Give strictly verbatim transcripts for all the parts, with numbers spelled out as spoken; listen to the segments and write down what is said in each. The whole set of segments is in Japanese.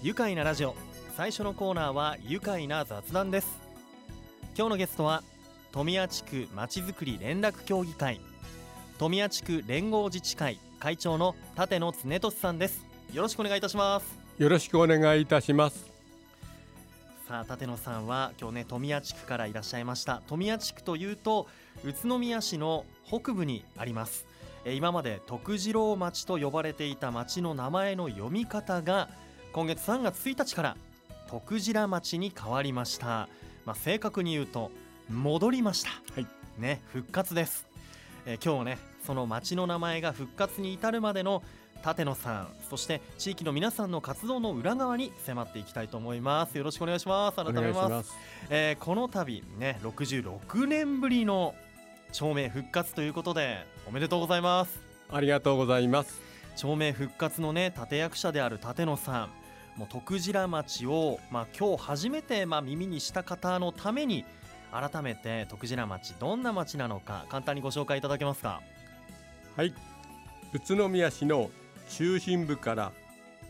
愉快なラジオ、最初のコーナーは愉快な雑談です。今日のゲストは富谷地区まちづくり連絡協議会富谷地区連合自治会会長の舘野恒俊さんです。よろしくお願いいたします。よろしくお願いいたします。さあ、舘野さんは今日ね、富谷地区からいらっしゃいました。富谷地区というと宇都宮市の北部にあります。え今まで徳次郎町と呼ばれていた町の名前の読み方が今月さんがつついたちから徳次良町に変わりました。まあ、正確に言うと戻りました、はいね、復活です。えー、今日ね、その町の名前が復活に至るまでの舘野さん、そして地域の皆さんの活動の裏側に迫っていきたいと思います。よろしくお願いします。改めます。えー、この度ね、ろくじゅうろくねんぶりの町名復活ということで、おめでとうございます。ありがとうございます。町名復活のね、立役者である舘野さん、もう徳次良町を、まあ、今日初めて、まあ、耳にした方のために改めて徳次良町どんな町なのか簡単にご紹介いただけますか。はい、宇都宮市の中心部から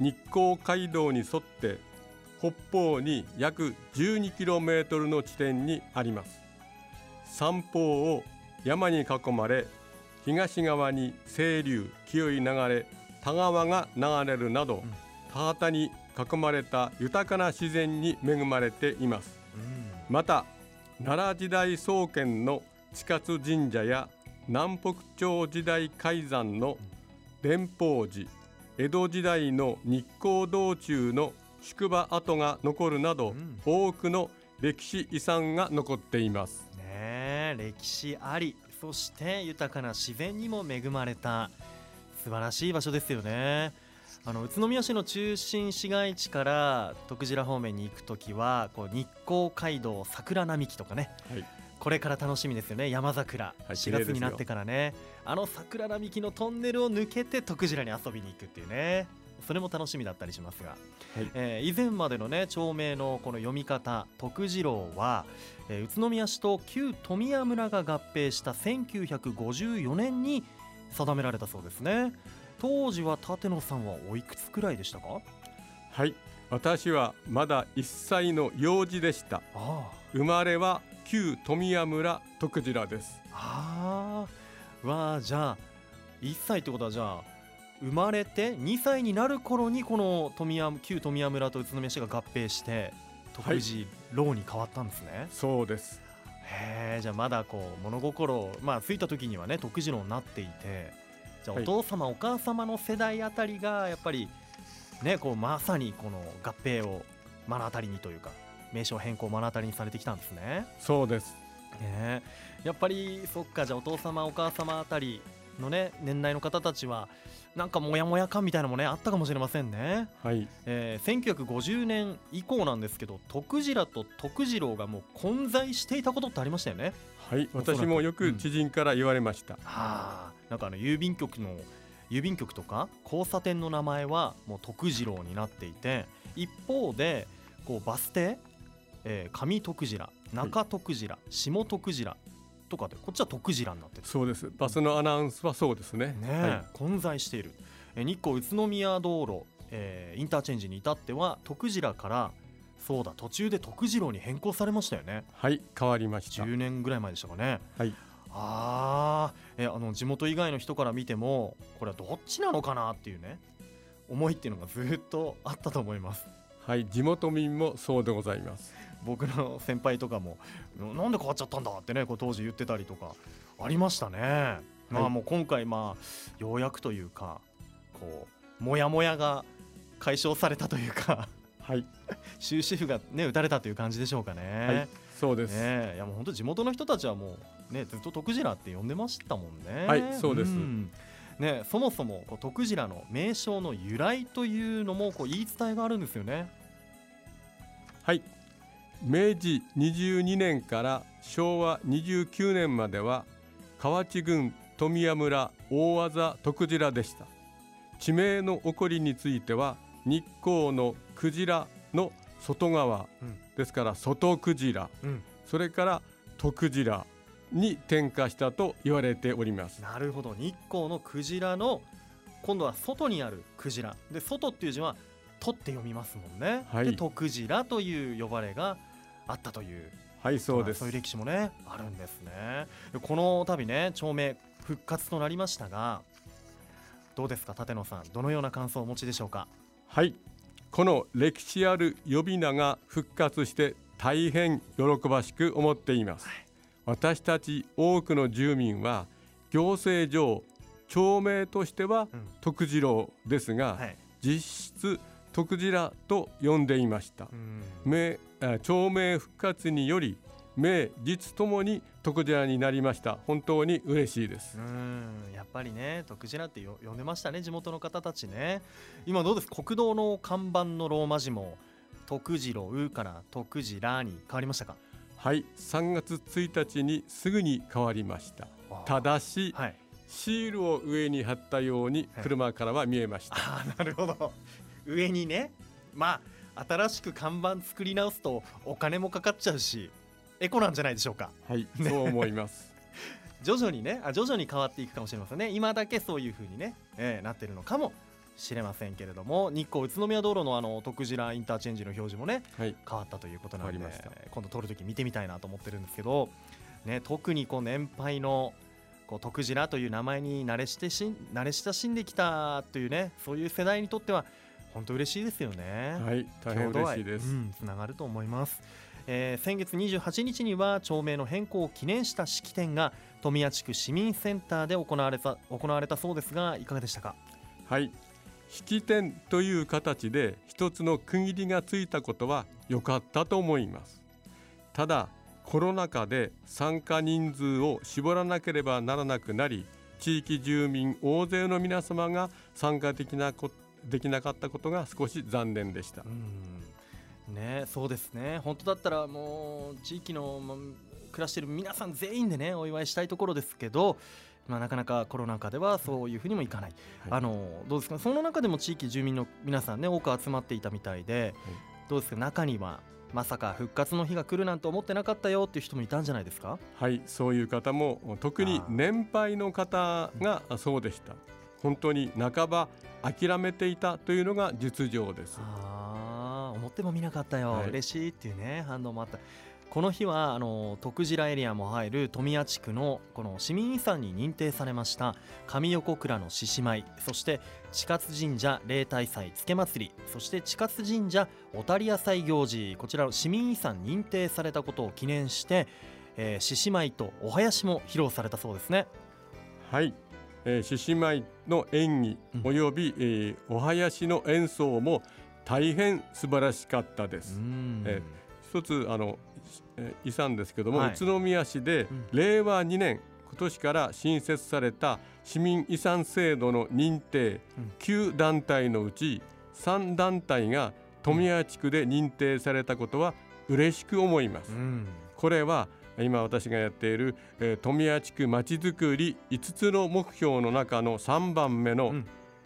日光街道に沿って北方に約 じゅうにキロメートル の地点にあります。三方を山に囲まれ、東側に清流、清い流れ田川が流れるなど、うん、田畑に囲まれた豊かな自然に恵まれています。うん、また奈良時代創建の地勝神社や南北朝時代開山の蓮峰寺、江戸時代の日光道中の宿場跡が残るなど、うん、多くの歴史遺産が残っています、ね、歴史あり、そして豊かな自然にも恵まれた素晴らしい場所ですよね。あの宇都宮市の中心市街地から徳次良方面に行くときは、こう日光街道桜並木とかね、はい、これから楽しみですよね。山桜、はい、しがつになってからね、あの桜並木のトンネルを抜けて徳次良に遊びに行くっていうね、それも楽しみだったりしますが、はい、えー、以前までのね、町名のこの読み方徳次良は、えー、宇都宮市と旧富谷村が合併したせんきゅうひゃくごじゅうよねんに定められたそうですね。当時は舘野さんはおいくつくらいでしたか。はい、私はまだいっさいの幼児でした。ああ、生まれは旧富谷村徳次良です。ああ、わあ、じゃあいっさいってことは、じゃあ生まれてにさいになる頃にこの富谷旧富谷村と宇都宮市が合併して徳次良に変わったんですね。はい、そうです。へえ、じゃあまだこう物心、まあ、ついた時にはね徳次良になっていて、じゃあお父様、はい、お母様の世代あたりがやっぱり、ね、こうまさにこの合併を目の当たりにというか、名称変更を目の当たりにされてきたんですね。そうです、ね、やっぱりそっか。じゃあお父様お母様あたりの、ね、年代の方たちはなんかモヤモヤ感みたいなのも、ね、あったかもしれませんね。はい、えー、せんきゅうひゃくごじゅうねん以降なんですけど、徳次良と徳次郎がもう混在していたことってありましたよね。はい、私もよく知人から言われました。うん、はあ、なんかあの郵便局の郵便局とか交差点の名前はもう徳次郎になっていて、一方でこうバス停、えー、上徳次良、中徳次良、はい、下徳次良とかで、こっちは徳次良になってる。そうです、バスのアナウンスはそうです ね, ね、はい、混在している。え日光宇都宮道路、えー、インターチェンジに至っては徳次良から、そうだ、途中で徳次良に変更されましたよね。はい、変わりました。じゅうねんぐらい前でしたかね。はい、あえあの地元以外の人から見てもこれはどっちなのかなっていうね、思いっていうのがずっとあったと思います。はい、地元民もそうでございます。僕の先輩とかもなんで変わっちゃったんだってね、こう当時言ってたりとかありましたね。はい、まあ、もう今回、まあ、ようやくというか、こうモヤモヤが解消されたというか、はい、終止符が、ね、打たれたという感じでしょうかね。はい、そうですね。いや、もう本当地元の人たちはもう、ね、ずっと徳次良って呼んでましたもんね。はい、そうです、うん、ね、そもそもこう徳次良の名称の由来というのもこう言い伝えがあるんですよね。はい、めいじにじゅうにねんからしょうわにじゅうきゅうねんまでは河内郡富谷村大字徳次良でした。地名の起こりについては、日光のクジラの外側、うん、ですから外クジラ、うん、それから徳次良に転化したと言われております。なるほど、日光のクジラの今度は外にあるクジラで、外っていう字は取って読みますもんね、はい、で徳次らという呼ばれがあったという、はい、そうです。そういう歴史もねあるんですね。この度ね町名復活となりましたが、どうですか立野さん、どのような感想をお持ちでしょうか。はい、この歴史ある呼び名が復活して大変喜ばしく思っています、はい、私たち多くの住民は行政上町名としては徳次郎ですが、うんはい、実質徳次らと呼んでいました、うん、町名復活により名実ともに徳次らになりました。本当に嬉しいです。うん、やっぱりね徳次らって呼んでましたね地元の方たちね。今どうです、国道の看板のローマ字も徳次郎から徳次らに変わりましたか。はい、さんがつついたちにすぐに変わりました。ただし、はい、シールを上に貼ったように車からは見えました、はい、あ、なるほど、上にね。まあ新しく看板作り直すとお金もかかっちゃうしエコなんじゃないでしょうか。はい、ね、そう思います徐々にね、あ徐々に変わっていくかもしれませんね。今だけそういう風にね、えー、なってるのかもしれませんけれども、日光宇都宮道路のあの徳次らインターチェンジの表示もね、はい、変わったということなので今度撮るとき見てみたいなと思ってるんですけど、ね、特にこう年配のこう徳次らという名前に慣れしてし慣れ親しんできたというね、そういう世代にとっては本当嬉しいですよね。はい、大変嬉しいです。うん、つながると思います。えー、先月にじゅうはちにちには町名の変更を記念した式典が富谷地区市民センターで行われた行われたそうですが、いかがでしたか。はい、式典という形で一つの区切りがついたことは良かったと思います。ただコロナ禍で参加人数を絞らなければならなくなり、地域住民大勢の皆様が参加できなこできなかったことが少し残念でした。うん、ね、そうですね。本当だったらもう地域の、ま、暮らしている皆さん全員でねお祝いしたいところですけど、まあ、なかなかコロナ禍ではそういうふうにもいかない、はい、あのどうですか、その中でも地域住民の皆さんね多く集まっていたみたいで、はい、どうですか、中にはまさか復活の日が来るなんて思ってなかったよっていう人もいたんじゃないですか。はい、そういう方も特に年配の方がそうでした。本当に半ば諦めていたというのが実情です。あ、思っても見なかったよ、はい、嬉しいっていうね反応もあった。この日はあの徳次らエリアも入る富谷地区のこの市民遺産に認定されました上横倉の獅子舞、そして地活神社例大祭つけ祭り、そして地活神社おたり野菜行事、こちらの市民遺産認定されたことを記念して、えー、獅子舞とお囃子も披露されたそうですね。はい、えー、獅子舞の演技および、うんえー、お囃子の演奏も大変素晴らしかったです。うん、えー、一つあの遺産ですけども、はい、宇都宮市でれいわにねん今年から新設された市民遺産制度の認定きゅうだんたいのうちさんだんたいが富谷地区で認定されたことは嬉しく思います、うん、これは今私がやっている、えー、富谷地区まちづくりいつつの目標の中のさんばんめの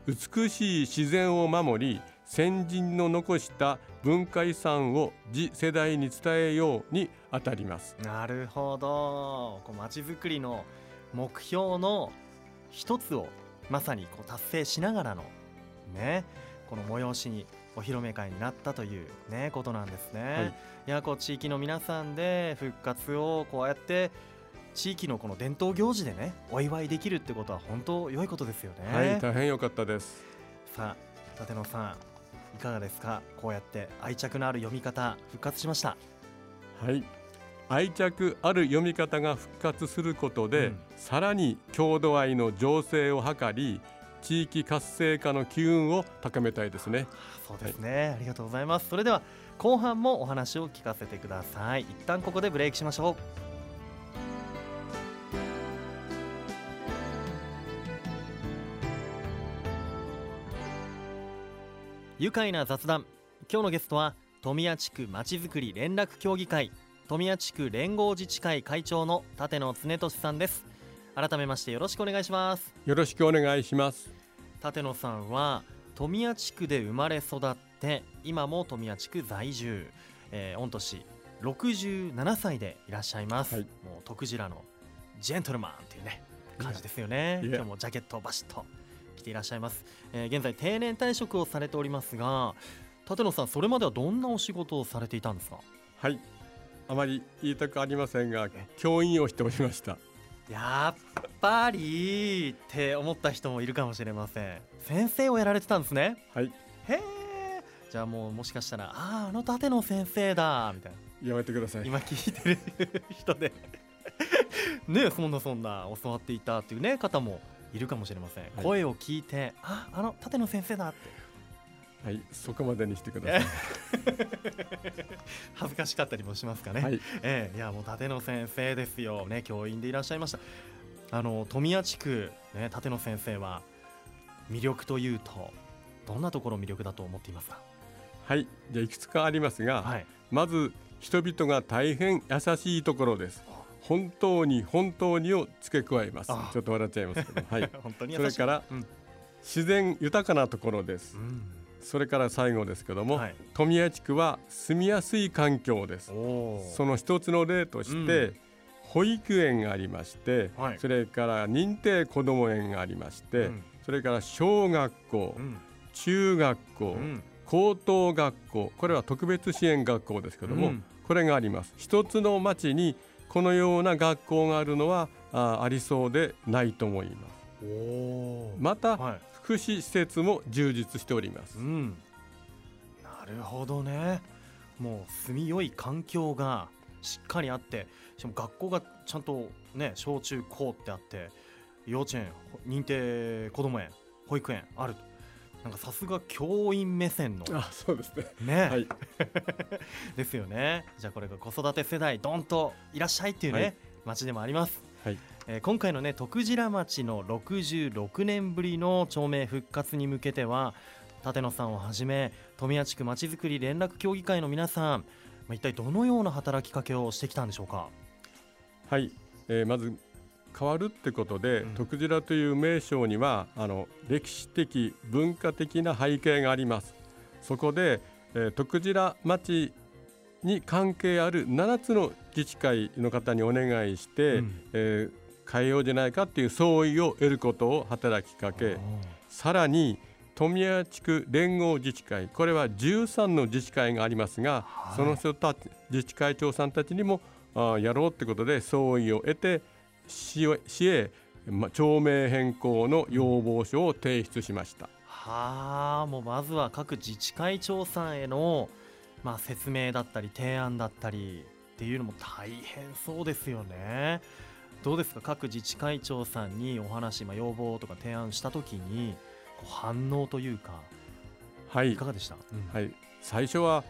美しい自然を守り先人の残した文化遺産を次世代に伝えようにあたります。なるほど、まちづくりの目標の一つをまさにこう達成しながらの、ね、この催しにお披露目会になったという、ね、ことなんですね、はい、いやこう地域の皆さんで復活をこうやって地域のこの伝統行事でねお祝いできるってことは本当良いことですよね。はい、大変良かったです。さあ立野さんいかがですか、こうやって愛着のある読み方復活しました。はい、愛着ある読み方が復活することで、うん、さらに郷土愛の醸成を図り地域活性化の機運を高めたいですね。そうですね、はい、ありがとうございます。それでは後半もお話を聞かせてください。一旦ここでブレークしましょう。愉快な雑談、今日のゲストは富谷地区まちづくり連絡協議会富谷地区連合自治会会長の立野恒俊さんです。改めましてよろしくお願いします。よろしくお願いします。立野さんは富谷地区で生まれ育って今も富谷地区在住、えー、御年ろくじゅうななさいでいらっしゃいます、はい、もう徳次らのジェントルマンというね感じですよね。今日もジャケットをバシッといらっしゃいます、えー、現在定年退職をされておりますが、舘野さん、それまではどんなお仕事をされていたんですか？はい、あまり言いたくありませんが、教員をしておりました。やっぱりって思った人もいるかもしれません。先生をやられてたんですね。はい。へえ。じゃあもうもしかしたら、あああの舘野先生だみたいな。やめてください、今聞いてる人でねえ、そんなそんな教わっていたっていうね方もいるかもしれません、はい、声を聞いて、ああの舘野先生だって。はい、そこまでにしてください恥ずかしかったりもしますかね、はい。えー、いやもう舘野先生ですよね、教員でいらっしゃいました。あの富谷地区、ね、舘野先生は魅力というとどんなところ魅力だと思っていますか？はい、じゃあいくつかありますが、はい、まず人々が大変優しいところです。本当に本当にを付け加えます。ちょっと笑っちゃいますけど、はい、本当に優しい。それから、うん、自然豊かなところです、うん、それから最後ですけども、はい、富谷地区は住みやすい環境です。その一つの例として、うん、保育園がありまして、はい、それから認定こども園がありまして、うん、それから小学校、うん、中学校、うん、高等学校、これは特別支援学校ですけども、うん、これがあります。一つの町にこのような学校があるのは あ, ありそうでないと思います。おまた、はい、福祉施設も充実しております、うん、なるほどね。もう住みよい環境がしっかりあって、しかも学校がちゃんと、ね、小中高ってあって、幼稚園、認定こども園、保育園あると。なんかさすが教員目線の。あ、そうですね。ね、はい、ですよね。じゃあこれが子育て世代どんといらっしゃいっていうね、はい、町でもあります。はい。えー、今回のね徳白町のろくじゅうろくねんぶりの町名復活に向けては、舘野さんをはじめ富谷地区まちづくり連絡協議会の皆さん、まあ、一体どのような働きかけをしてきたんでしょうか。はい、えー、まず変わるってことで、徳白という名称にはあの歴史的文化的な背景があります。そこで、えー、徳白町に関係あるななつの自治会の方にお願いして、うん、えー、変えようじゃないかっていう相違を得ることを働きかけ、さらに富谷地区連合自治会、これはじゅうさんの自治会がありますが、はい、その人たち自治会長さんたちにもあやろうってことで相違を得て、市へ町名変更の要望書を提出しました。はあ、もうまずは各自治会長さんへの、まあ、説明だったり提案だったりっていうのも大変そうですよね。どうですか、各自治会長さんにお話、まあ、要望とか提案したときにこう反応というか、はい、いかがでした？うん、はい、最初は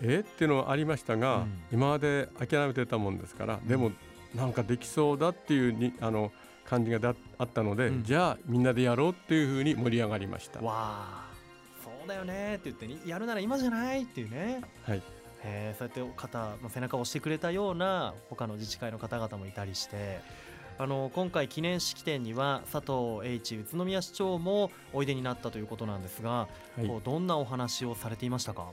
えっていうのはありましたが、うん、今まで諦めてたもんですから、うん、でもなんかできそうだっていうにあの感じがだあったので、うん、じゃあみんなでやろうっていうふうに盛り上がりました。わあ、そうだよねって言って、やるなら今じゃないっていうね、はい、えー、そうやって肩の背中を押してくれたような他の自治会の方々もいたりして、あの今回記念式典には佐藤栄一宇都宮市長もおいでになったということなんですが、はい、こうどんなお話をされていましたか？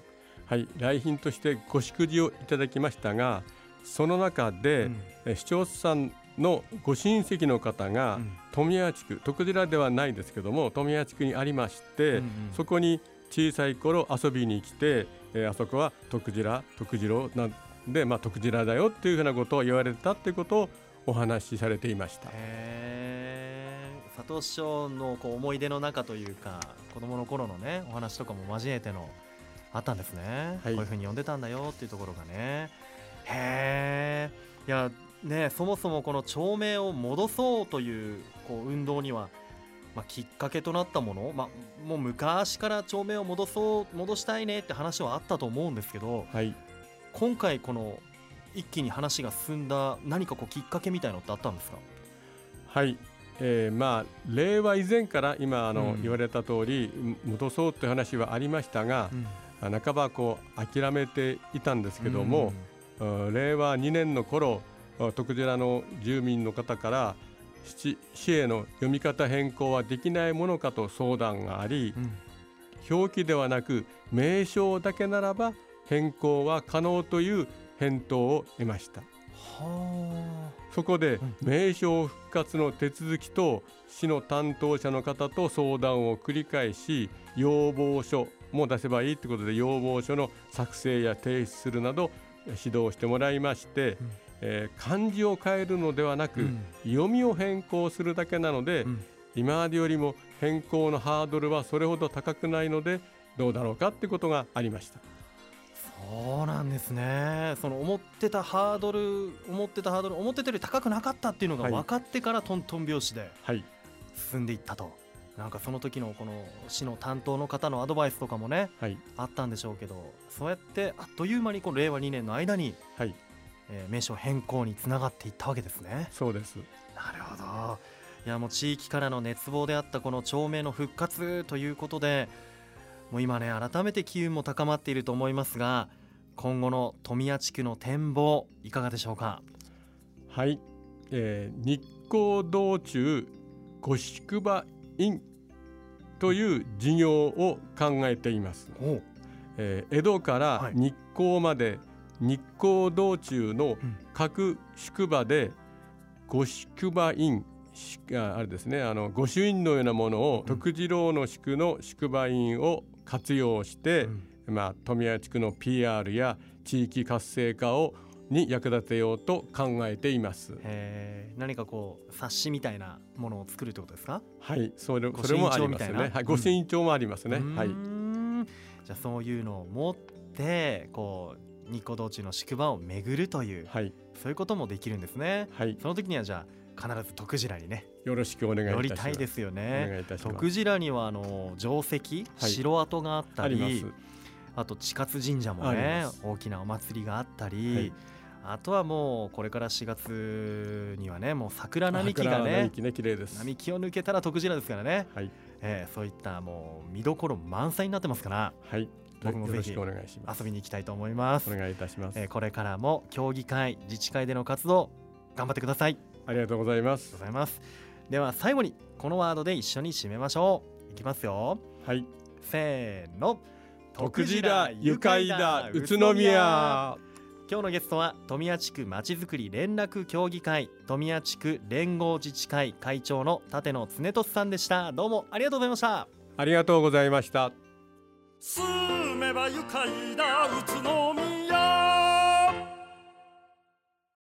はい、来賓としてご祝辞をいただきましたが、その中で、うん、市長さんのご親戚の方が、うん、富谷地区、徳白ではないですけども富谷地区にありまして、うんうん、そこに小さい頃遊びに来て、えー、あそこは徳白、徳次郎なんで、まあ、徳白だよっていうふうなことを言われたっていうことをお話しされていました。へー、佐藤市長のこう思い出の中というか、子どもの頃のねお話とかも交えてのあったんですね、はい、こういうふうに呼んでたんだよっていうところがね。へー、いやね、そもそもこの町名を戻そうという、こう運動には、まあ、きっかけとなったもの、まあ、もう昔から町名を戻そう戻したいねって話はあったと思うんですけど、はい、今回この一気に話が進んだ何かこうきっかけみたいのってあったんですか？はい、えー、まあ令和以前から今あの、うん、言われた通り戻そうという話はありましたが、うん、半ばこう諦めていたんですけども、うんうん、れいわにねんの頃、徳白の住民の方から市への読み方変更はできないものかと相談があり、うん、表記ではなく名称だけならば変更は可能という返答を得ました。はあ、そこで名称復活の手続きと市の担当者の方と相談を繰り返し、要望書も出せばいいということで要望書の作成や提出するなど指導してもらいまして、うん、えー、漢字を変えるのではなく、うん、読みを変更するだけなので、うん、今までよりも変更のハードルはそれほど高くないのでどうだろうかということがありました。そうなんですね。その思ってたハードル思ってたハードル思ってたより高くなかったっていうのが分かってから、トントン拍子で進んでいったと、はい、なんかその時のこの市の担当の方のアドバイスとかもね、はい、あったんでしょうけど、そうやってあっという間にこのれいわにねんの間に、はい、えー、名称変更につながっていったわけですね。そうです。なるほど。いやもう地域からの熱望であったこの町名の復活ということで、もう今ね改めて機運も高まっていると思いますが、今後の富谷地区の展望いかがでしょうか。はい、えー、日光道中御宿場院という事業を考えています。お、えー、江戸から日光まで、日光道中の各宿場で御宿場院、あれですね、あの御朱印のようなものを、徳次郎の宿の宿場院を活用して、うん、まあ、富谷地区の ピーアール や地域活性化をに役立てようと考えています。へー、何かこう冊子みたいなものを作るということですか。はい、それ、それもありますね。御朱印帳もありますね、うん、はい、じゃあそういうのを持ってこう日光道中の宿場を巡るという、はい、そういうこともできるんですね、はい、その時にはじゃあ必ず徳次郎にねよろしくお願いいたします。寄りたいですよね。徳次郎にはあの城跡、はい、城跡があったり、 あります。あと地活神社もね大きなお祭りがあったり、はい、あとはもうこれからしがつにはねもう桜並木がね、並木ね、綺麗です。並木を抜けたら徳次郎ですからね、はい、えー、そういったもう見どころ満載になってますから、はい、僕もぜひ遊びに行きたいと思います。お願いいたします、えー、これからも協議会自治会での活動頑張ってください。ありがとうございます。ございます。では最後にこのワードで一緒に締めましょう。いきますよ。はい。せーの。徳次郎ゆかいだ宇都宮。今日のゲストは富谷地区まちづくり連絡協議会富谷地区連合自治会会長の立野恒俊さんでした。どうもありがとうございました。ありがとうございました。住めばゆかいだ宇都宮。